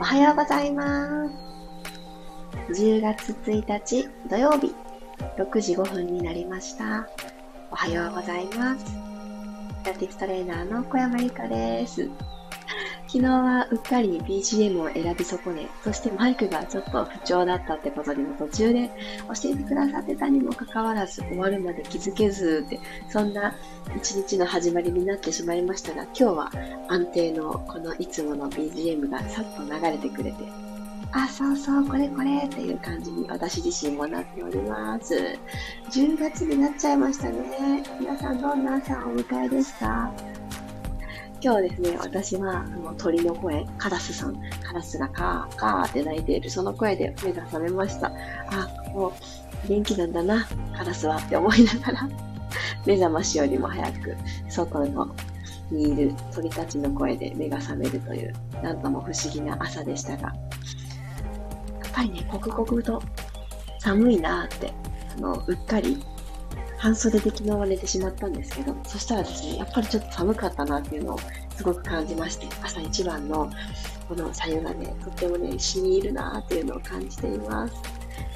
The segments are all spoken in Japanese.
おはようございます。10月1日土曜日6時5分になりました。おはようございます。ピラティストレーナーの小山由佳です。昨日はうっかり BGM を選び損ね、そしてマイクがちょっと不調だったってことにも途中で教えてくださってたにもかかわらず終わるまで気づけずって、そんな一日の始まりになってしまいましたが、今日は安定のこのいつもの BGM がさっと流れてくれて、あ、そうそう、これこれっていう感じに私自身もなっております。10月になっちゃいましたね。皆さんどんな朝をお迎えですか？今日ですね、私は鳥の声、カラスがカーカーって鳴いているその声で目が覚めました。あ、もう元気なんだな、カラスはって思いながら、目覚ましよりも早く外にいる鳥たちの声で目が覚めるという、なんとも不思議な朝でしたが、やっぱりね、刻々と寒いなって、うっかり半袖で昨日は寝てしまったんですけど、そしたらですね、やっぱりちょっと寒かったなっていうのをすごく感じまして、朝一番のこの白湯がね、とってもね、染み入るなっていうのを感じています。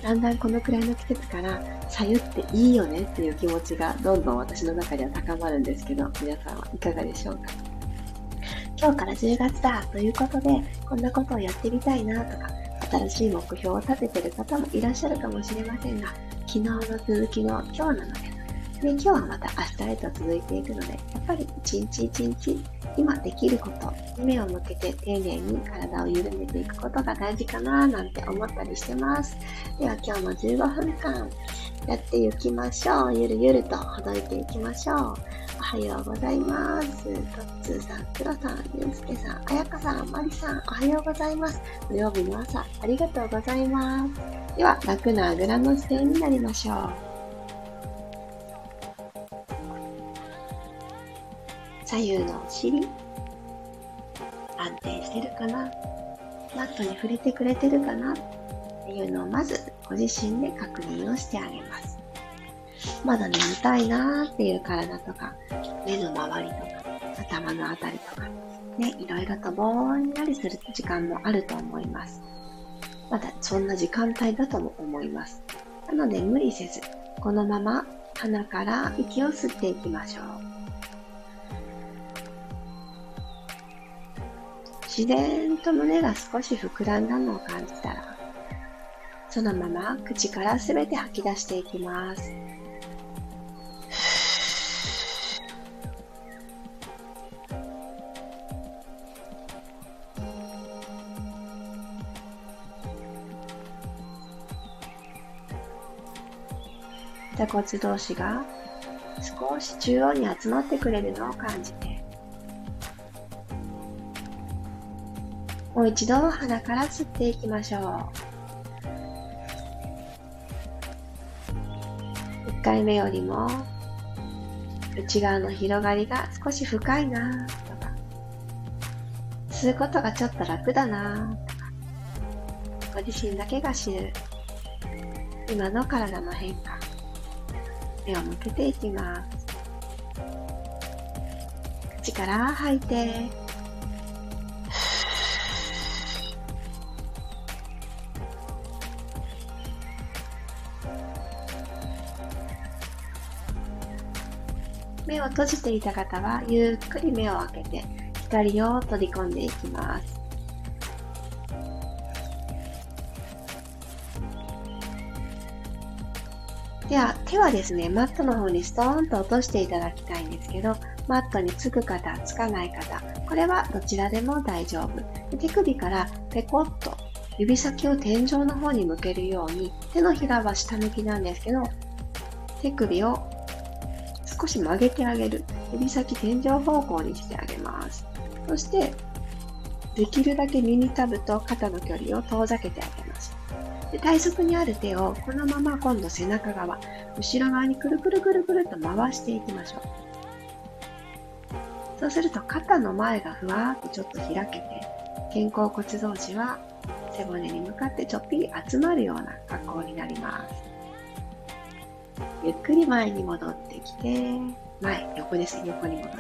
だんだんこのくらいの季節から、白湯っていいよねっていう気持ちがどんどん私の中では高まるんですけど、皆さんはいかがでしょうか。今日から10月だということで、こんなことをやってみたいなとか、新しい目標を立てている方もいらっしゃるかもしれませんが、昨日の続きの今日なので、で今日はまた明日へと続いていくので、やっぱり一日一日今できることに目を向けて丁寧に体を緩めていくことが大事かななんて思ったりしてます。では今日も15分間やっていきましょう。ゆるゆるとほどいていきましょう。おはようございます。トッツーさん、クロさん、ユンスケさん、あやかさん、マリさん、おはようございます。土曜日の朝ありがとうございます。では楽なあぐらの姿勢になりましょう。左右のお尻、安定してるかな、マットに触れてくれてるかなっていうのをまずご自身で確認をしてあげます。まだ眠たいなーっていう体とか、目の周りとか頭のあたりとかね、いろいろとぼんやりする時間もあると思います。まだそんな時間帯だとも思います。なので無理せず、このまま鼻から息を吸っていきましょう。自然と胸が少し膨らんだのを感じたら、そのまま口からすべて吐き出していきます。座骨同士が少し中央に集まってくれるのを感じて、もう一度鼻から吸っていきましょう。1回目よりも内側の広がりが少し深いなとか、吸うことがちょっと楽だなとか、ご自身だけが知る今の体の変化、目を向けていきます。口から吐いて、目を閉じていた方はゆっくり目を開けて光を取り込んでいきます。では手はですね、マットの方にストーンと落としていただきたいんですけど、マットにつく方つかない方、これはどちらでも大丈夫。手首からペコッと指先を天井の方に向けるように、手のひらは下向きなんですけど、手首を少し曲げてあげる、指先天井方向にしてあげます。そしてできるだけ耳たぶと肩の距離を遠ざけてあげます。で体側にある手をこのまま今度背中側、後ろ側にくるくるくるくると回していきましょう。そうすると肩の前がふわっとちょっと開けて、肩甲骨同士は背骨に向かってちょっぴり集まるような格好になります。ゆっくり前に戻ってきて、前、横ですね、横に戻って。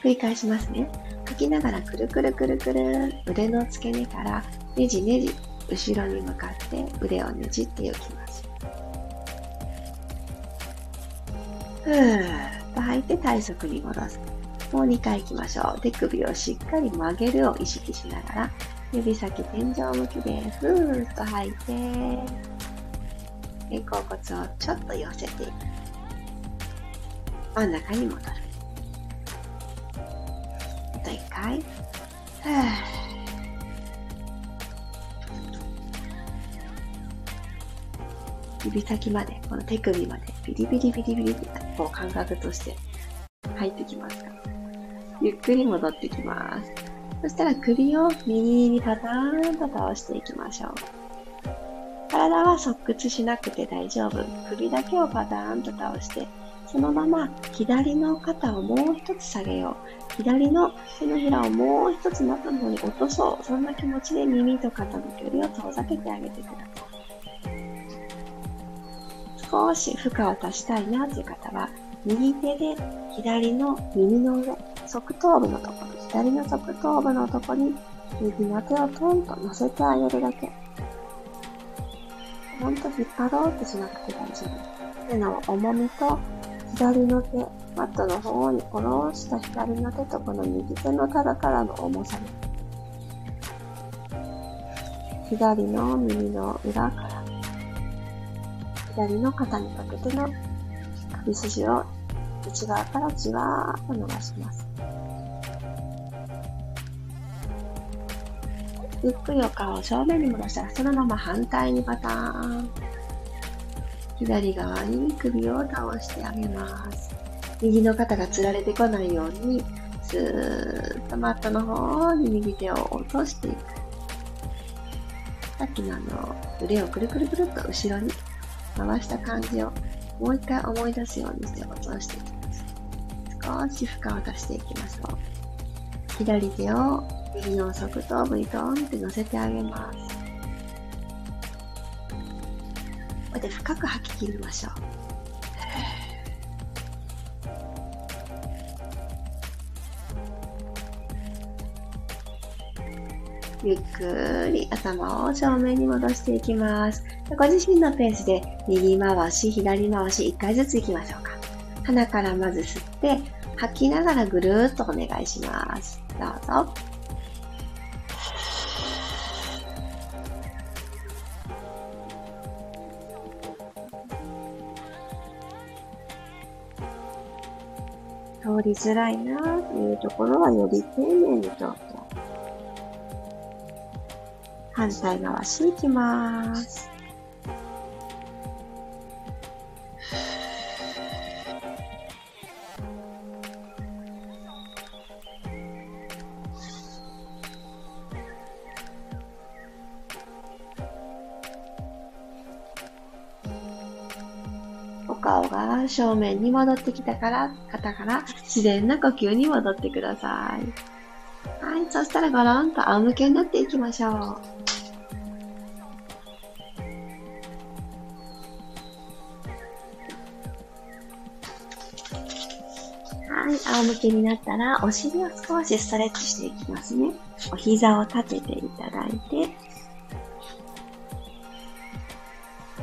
繰り返しますね。かきながらくるくるくるくる、腕の付け根からねじねじ後ろに向かって腕をねじっていきます。ふーっと吐いて体側に戻す。もう2回いきましょう。手首をしっかり曲げるを意識しながら、指先天井向きでふーっと吐いて、肩甲骨をちょっと寄せていく。真ん中に戻る。あと1回。ふー指先まで、この手首までビリビリビリビリってこう感覚として入ってきますから、ゆっくり戻ってきます。そしたら首を右にパターンと倒していきましょう。体は側屈しなくて大丈夫。首だけをパターンと倒して、そのまま左の肩をもう一つ下げよう。左の手のひらをもう一つ元の方に落とそう。そんな気持ちで耳と肩の距離を遠ざけてあげてください。少し負荷を足したいなという方は、右手で左の耳の上、側頭部のところ、左の側頭部のところに右の手をトンと乗せてあげるだけ。ほんと引っ張ろうとしなくて大丈夫。手の重みと左の手、マットの方に下ろした左の手とこの右手のただからの重さに。左の耳の裏から。左の肩にかけての首筋を内側からじわーっと伸ばします。ゆっくりお顔を正面に戻したら、そのまま反対にパターン。左側に首を倒してあげます。右の肩がつられてこないように、スーッとマットの方に右手を落としていく。さっきの腕をくるくるくるっと後ろに。回した感じをもう一回思い出すようにして保存していきます。少し負荷を足していきましょう。左手を右の側頭部にドーンって乗せてあげます。これで深く吐き切りましょう。ゆっくり頭を正面に戻していきます。ご自身のペースで右回し、左回し、1回ずついきましょうか。鼻からまず吸って、吐きながらぐるーっとお願いします。どうぞ。通りづらいなというところはより丁寧にと。反対回しいきます。お顔が正面に戻ってきたから、肩から自然な呼吸に戻ってください。はい、そしたらごろんと仰向けになっていきましょう。仰向けになったら、お尻を少しストレッチしていきますね。お膝を立てていただいて、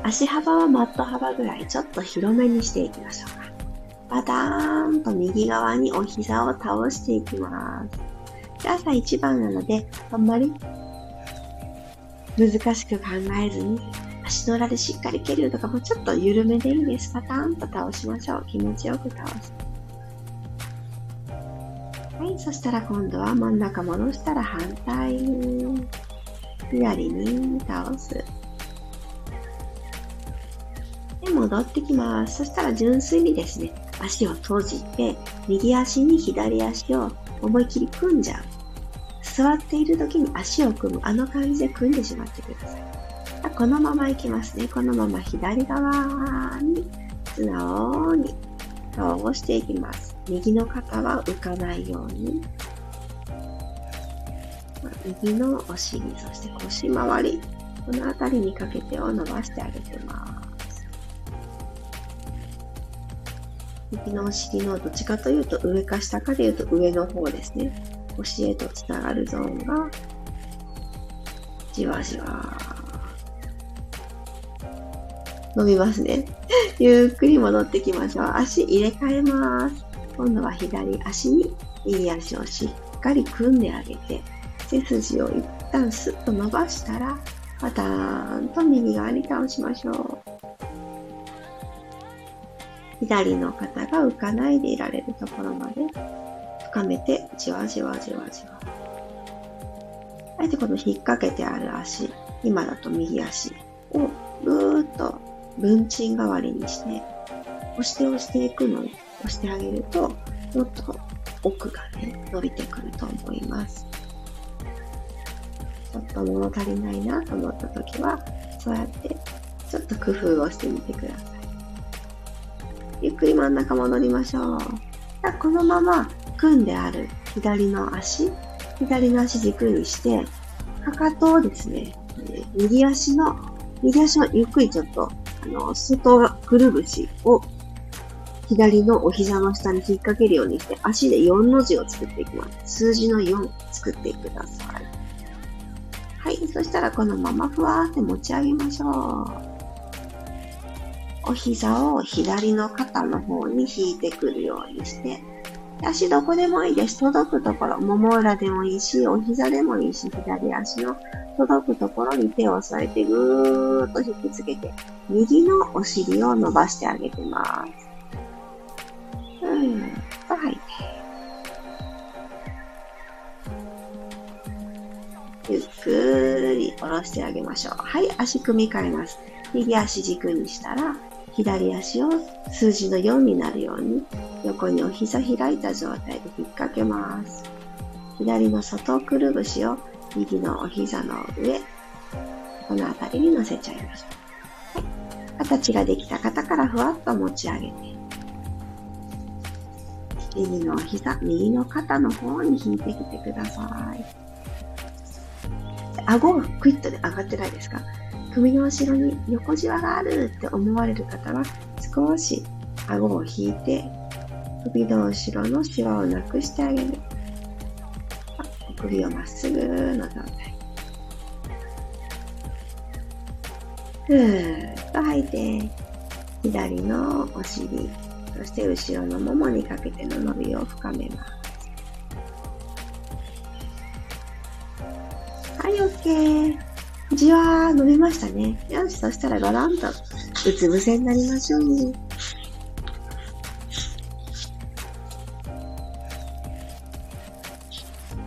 足幅はマット幅ぐらいちょっと広めにしていきましょうか。パターンと右側にお膝を倒していきます。で、朝一番なので、あんまり難しく考えずに、足の裏でしっかり蹴るとかもちょっと緩めでいいです。パターンと倒しましょう。気持ちよく倒して。はい、そしたら今度は真ん中戻したら反対に、左に倒す。で、戻ってきます。そしたら純粋にですね、足を閉じて、右足に左足を思いっきり組んじゃう。座っている時に足を組む、あの感じで組んでしまってください。このままいきますね。このまま左側に、素直に倒していきます。右の肩は浮かないように、右のお尻、そして腰回り、この辺りにかけてを伸ばしてあげてます。右のお尻のどっちかというと上か下かでいうと上の方ですね。教えとつながるゾーンがじわじわ伸びますね。ゆっくり戻ってきましょう。足入れ替えます。今度は左足に右足をしっかり組んであげて、背筋を一旦スッと伸ばしたらパターンと右側に倒しましょう。左の肩が浮かないでいられるところまで深めて、じわじわじわじわ。あえてこの引っ掛けてある足、今だと右足をぐーっと文鎮代わりにして、押していくのを押してあげると、もっと奥がね、伸びてくると思います。ちょっと物足りないなと思った時は、そうやってちょっと工夫をしてみてください。ゆっくり真ん中戻りましょう。このまま組んである左の足軸にして、かかとをですね、右足をゆっくりちょっと、外くるぶしを左のお膝の下に引っ掛けるようにして、足で4の字を作っていきます。数字の4作ってください。はい、そしたらこのままふわーって持ち上げましょう。お膝を左の肩の方に引いてくるようにして、足どこでもいいです。届くところ、もも裏でもいいし、お膝でもいいし、左足の届くところに手を押さえてぐーっと引きつけて、右のお尻を伸ばしてあげてます。ふーっと吐いて。ゆっくり下ろしてあげましょう。はい、足組み替えます。右足軸にしたら、左足を数字の4になるように横にお膝開いた状態で引っ掛けます。左の外くるぶしを右のお膝の上、この辺りに乗せちゃいました。はい、形ができた方からふわっと持ち上げて、右のお膝、右の肩の方に引いてきてください。顎がクイッとね、上がってないですか？首の後ろに横じわがあるって思われる方は、少し顎を引いて、首の後ろのシワをなくしてあげる。首をまっすぐの状態。ふーっと吐いて、左のお尻、そして後ろのももにかけての伸びを深めます。はい、OK。じわー伸びましたね。よし、そしたらごろんとうつ伏せになりましょう。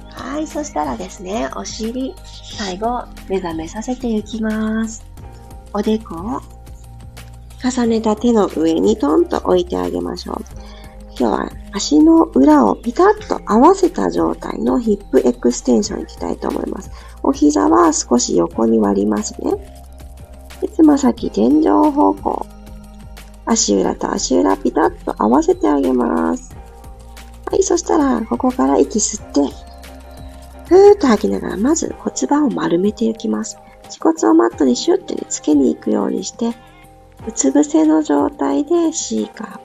はい、そしたらですね、お尻、最後、目覚めさせていきます。おでこを重ねた手の上にトンと置いてあげましょう。今日は足の裏をピタッと合わせた状態のヒップエクステンションいきたいと思います。お膝は少し横に割りますね。で、つま先天井方向。足裏と足裏ピタッと合わせてあげます。はい、そしたら、ここから息吸って、ふーっと吐きながら、まず骨盤を丸めていきます。恥骨をマットにシュッてつけに行くようにして、うつ伏せの状態で C カーブ。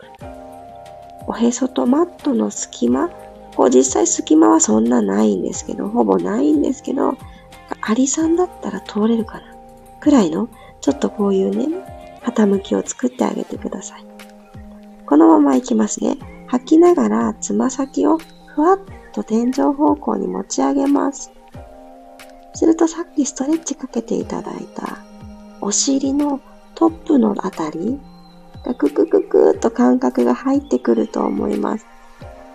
おへそとマットの隙間、こう実際隙間はそんなないんですけど、ほぼないんですけど、アリさんだったら通れるかなくらいの、ちょっとこういうね、傾きを作ってあげてください。このままいきますね。吐きながら、つま先をふわっと天井方向に持ち上げます。するとさっきストレッチかけていただいた、お尻のトップのあたり、ククククーっと感覚が入ってくると思います。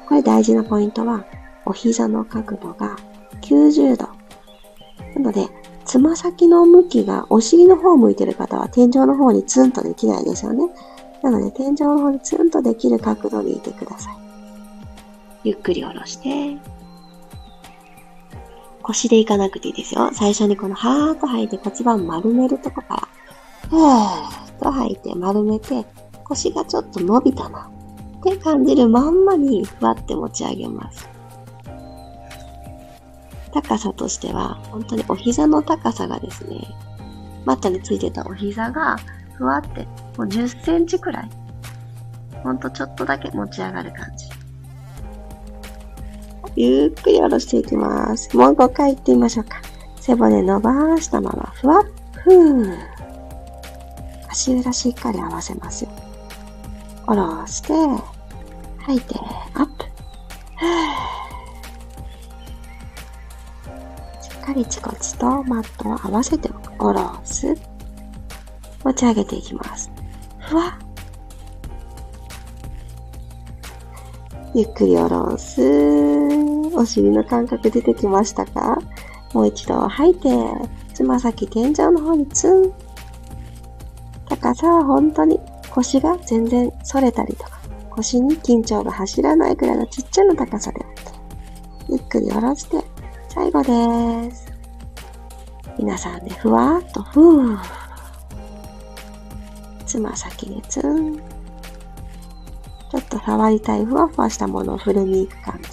これ大事なポイントは、お膝の角度が90度。なので、つま先の向きがお尻の方を向いている方は天井の方にツンとできないですよね。なので、天井の方にツンとできる角度にいてください。ゆっくり下ろして、腰でいかなくていいですよ。最初にこのはーっと吐いて骨盤丸めるとこから、はーっと吐いて丸めて、腰がちょっと伸びたなって感じるまんまにふわって持ち上げます。高さとしては、本当にお膝の高さがですね、マットについてたお膝が、ふわって、もう10センチくらい。ほんとちょっとだけ持ち上がる感じ。ゆっくり下ろしていきます。もう5回いってみましょうか。背骨伸ばしたまま、ふわっ、ふー。足裏しっかり合わせますよ。下ろして、吐いて、アップ。しっかり恥骨とマットを合わせておく。下ろす。持ち上げていきます。ふわっ。ゆっくり下ろす。お尻の感覚出てきましたか？もう一度吐いて、つま先天井の方にツン。高さは本当に腰が全然反れたりとか、腰に緊張が走らないくらいのちっちゃな高さで OK。ゆっくり下ろして、最後です。皆さんで、ね、ふわっとふー。つま先にツン。ちょっと触りたいふわふわしたものを触れに行く感じ。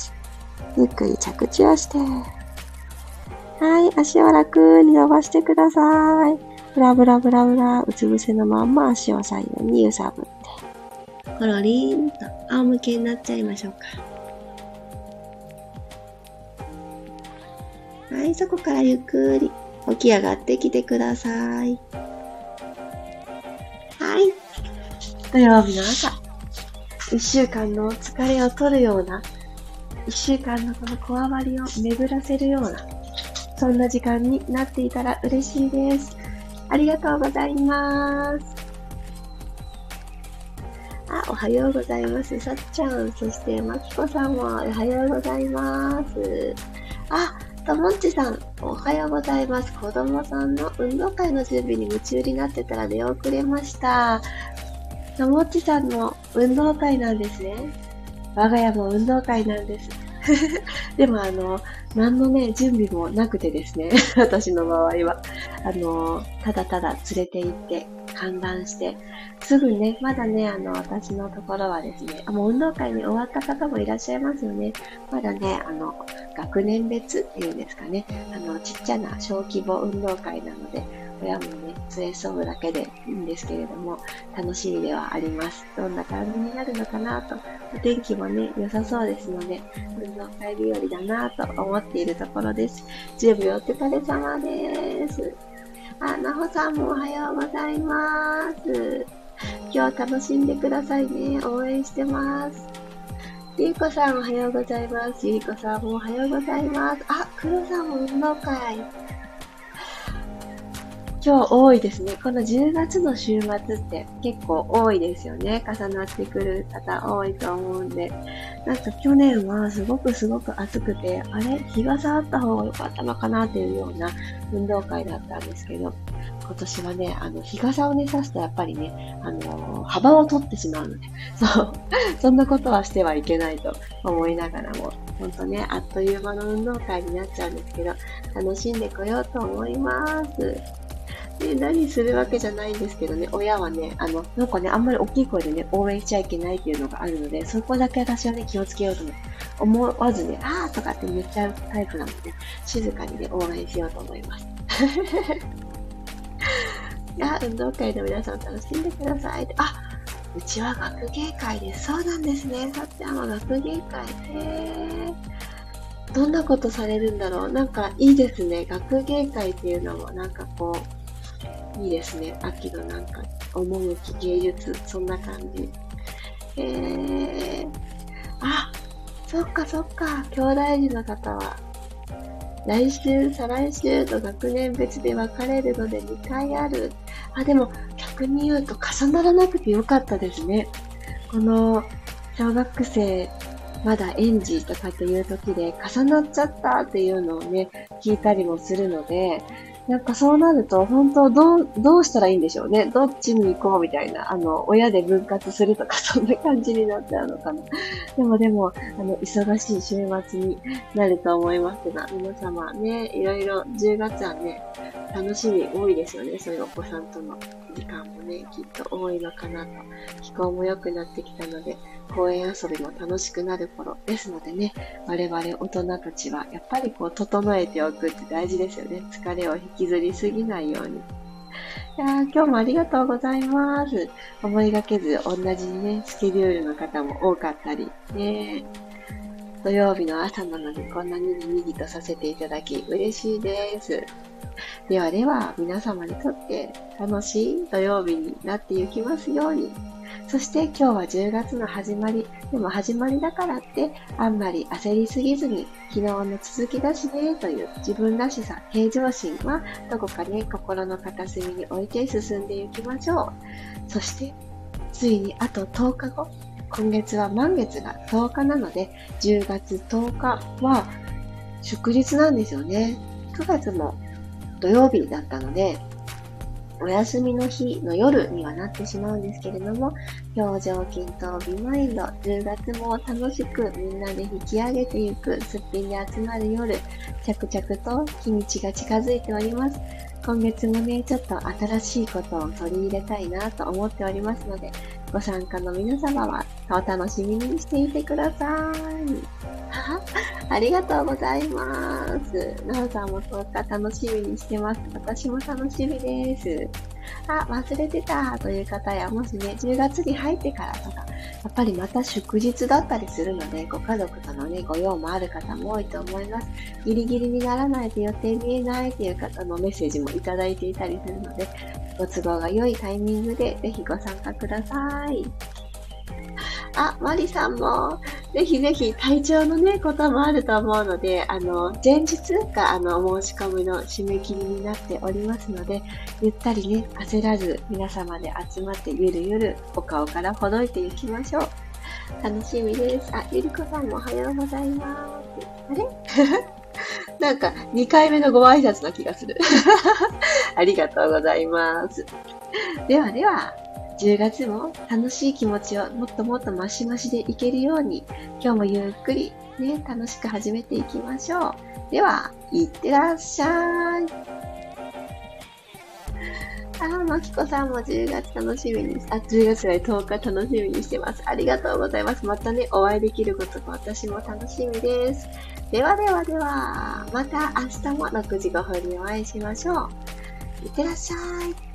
ゆっくり着地をして。はい、足を楽に伸ばしてください。ブラブラブラブラ、うつ伏せのまんま足を左右に揺さぶって。コロリンと仰向けになっちゃいましょうか。はい、そこからゆっくり起き上がってきてください。はい、土曜日の朝。一週間の疲れを取るような、一週間のこのこわばりを巡らせるような、そんな時間になっていたら嬉しいです。ありがとうございます。あ、おはようございます。さっちゃん、そしてまきこさんもおはようございます。あ、ともっちさん、おはようございます。子供さんの運動会の準備に夢中になってたら出遅れました。ともっちさんの運動会なんですね。我が家も運動会なんです。でも何のね、準備もなくてですね、私の場合は。ただただ連れて行って、観覧して、すぐね、まだね、私のところはですね、もう運動会に終わった方もいらっしゃいますよね。まだね、学年別っていうんですかね、ちっちゃな小規模運動会なので、親もね、連れ添うだけでいいんですけれども、楽しみではあります。どんな感じになるのかなと、お天気もね、良さそうですので、運動会日和だなと思っているところです。準備お疲れ様です。あ、なほさんもおはようございます。今日楽しんでくださいね。応援してます。ゆいこさんおはようございます。ゆいこさんもおはようございます。あ、くろさんも運動会。今日多いですね。この10月の週末って結構多いですよね。重なってくる方多いと思うんで。なんか去年はすごく暑くて、あれ日傘あった方が良かったのかなっていうような運動会だったんですけど、今年はね、日傘をね、差すとやっぱりね、幅を取ってしまうので、そう、そんなことはしてはいけないと思いながらも、ほんとね、あっという間の運動会になっちゃうんですけど、楽しんでこようと思います。ね、何するわけじゃないんですけどね、親はね、なんかね、あんまり大きい声でね、応援しちゃいけないっていうのがあるので、そこだけ私はね、気をつけようと思わずね、あーとかって言っちゃうタイプなので、静かにね、応援しようと思います。あ、運動会の皆さん楽しんでください。あ、うちは学芸会です。そうなんですね。さっちゃんは学芸会。どんなことされるんだろう。なんかいいですね。学芸会っていうのもなんかこう、いいですね。秋のなんか、趣芸術、そんな感じ。あ、そっかそっか、兄弟児の方は、来週、再来週と学年別で分かれるので2回ある。あ、でも、逆に言うと重ならなくてよかったですね。この、小学生、まだ園児とかっていう時で、重なっちゃったっていうのをね、聞いたりもするので、なんかそうなると、本当どうしたらいいんでしょうね。どっちに行こうみたいな、親で分割するとか、そんな感じになっちゃうのかな。でも、忙しい週末になると思いますが、皆様ね、いろいろ10月はね、楽しみ多いですよね。そういうお子さんとの時間もね、きっと多いのかなと。気候も良くなってきたので、公園遊びも楽しくなる頃ですのでね、我々大人たちは、やっぱりこう、整えておくって大事ですよね。疲れを引きずりすぎないように。いやー、今日もありがとうございます。思いがけず同じね、スケジュールの方も多かったり、ね。土曜日の朝なのにこんなにぎにぎとさせていただき嬉しいです。ではでは皆様にとって楽しい土曜日になっていきますように。そして今日は10月の始まり、でも始まりだからってあんまり焦りすぎずに昨日の続きだしねという自分らしさ、平常心はどこかね心の片隅に置いて進んでいきましょう。そしてついにあと10日後、今月は満月が10日なので10月10日は祝日なんですよね。9月も土曜日だったのでお休みの日の夜にはなってしまうんですけれども、表情筋とビマインド、10月も楽しくみんなで引き上げていく、すっぴんで集まる夜、着々と日にちが近づいております。今月もね、ちょっと新しいことを取り入れたいなと思っておりますので、ご参加の皆様はお楽しみにしていてください。ありがとうございます。なおさんも10日楽しみにしてます。私も楽しみです。あ、忘れてたという方や、もしね、10月に入ってからとか、やっぱりまた祝日だったりするので、ご家族とのね、ご用もある方も多いと思います。ギリギリにならないと予定見えないという方のメッセージもいただいていたりするので、ご都合が良いタイミングでぜひご参加ください。あ、マリさんも、ぜひぜひ体調のね、こともあると思うので、前日が、申し込みの締め切りになっておりますので、ゆったりね、焦らず、皆様で集まってゆるゆる、お顔からほどいていきましょう。楽しみです。あ、ゆりこさんもおはようございます。あれなんか、2回目のご挨拶の気がする。ありがとうございます。ではでは、10月も楽しい気持ちをもっともっとマシマシでいけるように、今日もゆっくりね、楽しく始めていきましょう。では、いってらっしゃい。まきこさんも10月楽しみに、10月から10日楽しみにしてます。ありがとうございます。またね、お会いできることが私も楽しみです。ではではでは、また明日も6時5分にお会いしましょう。いってらっしゃい。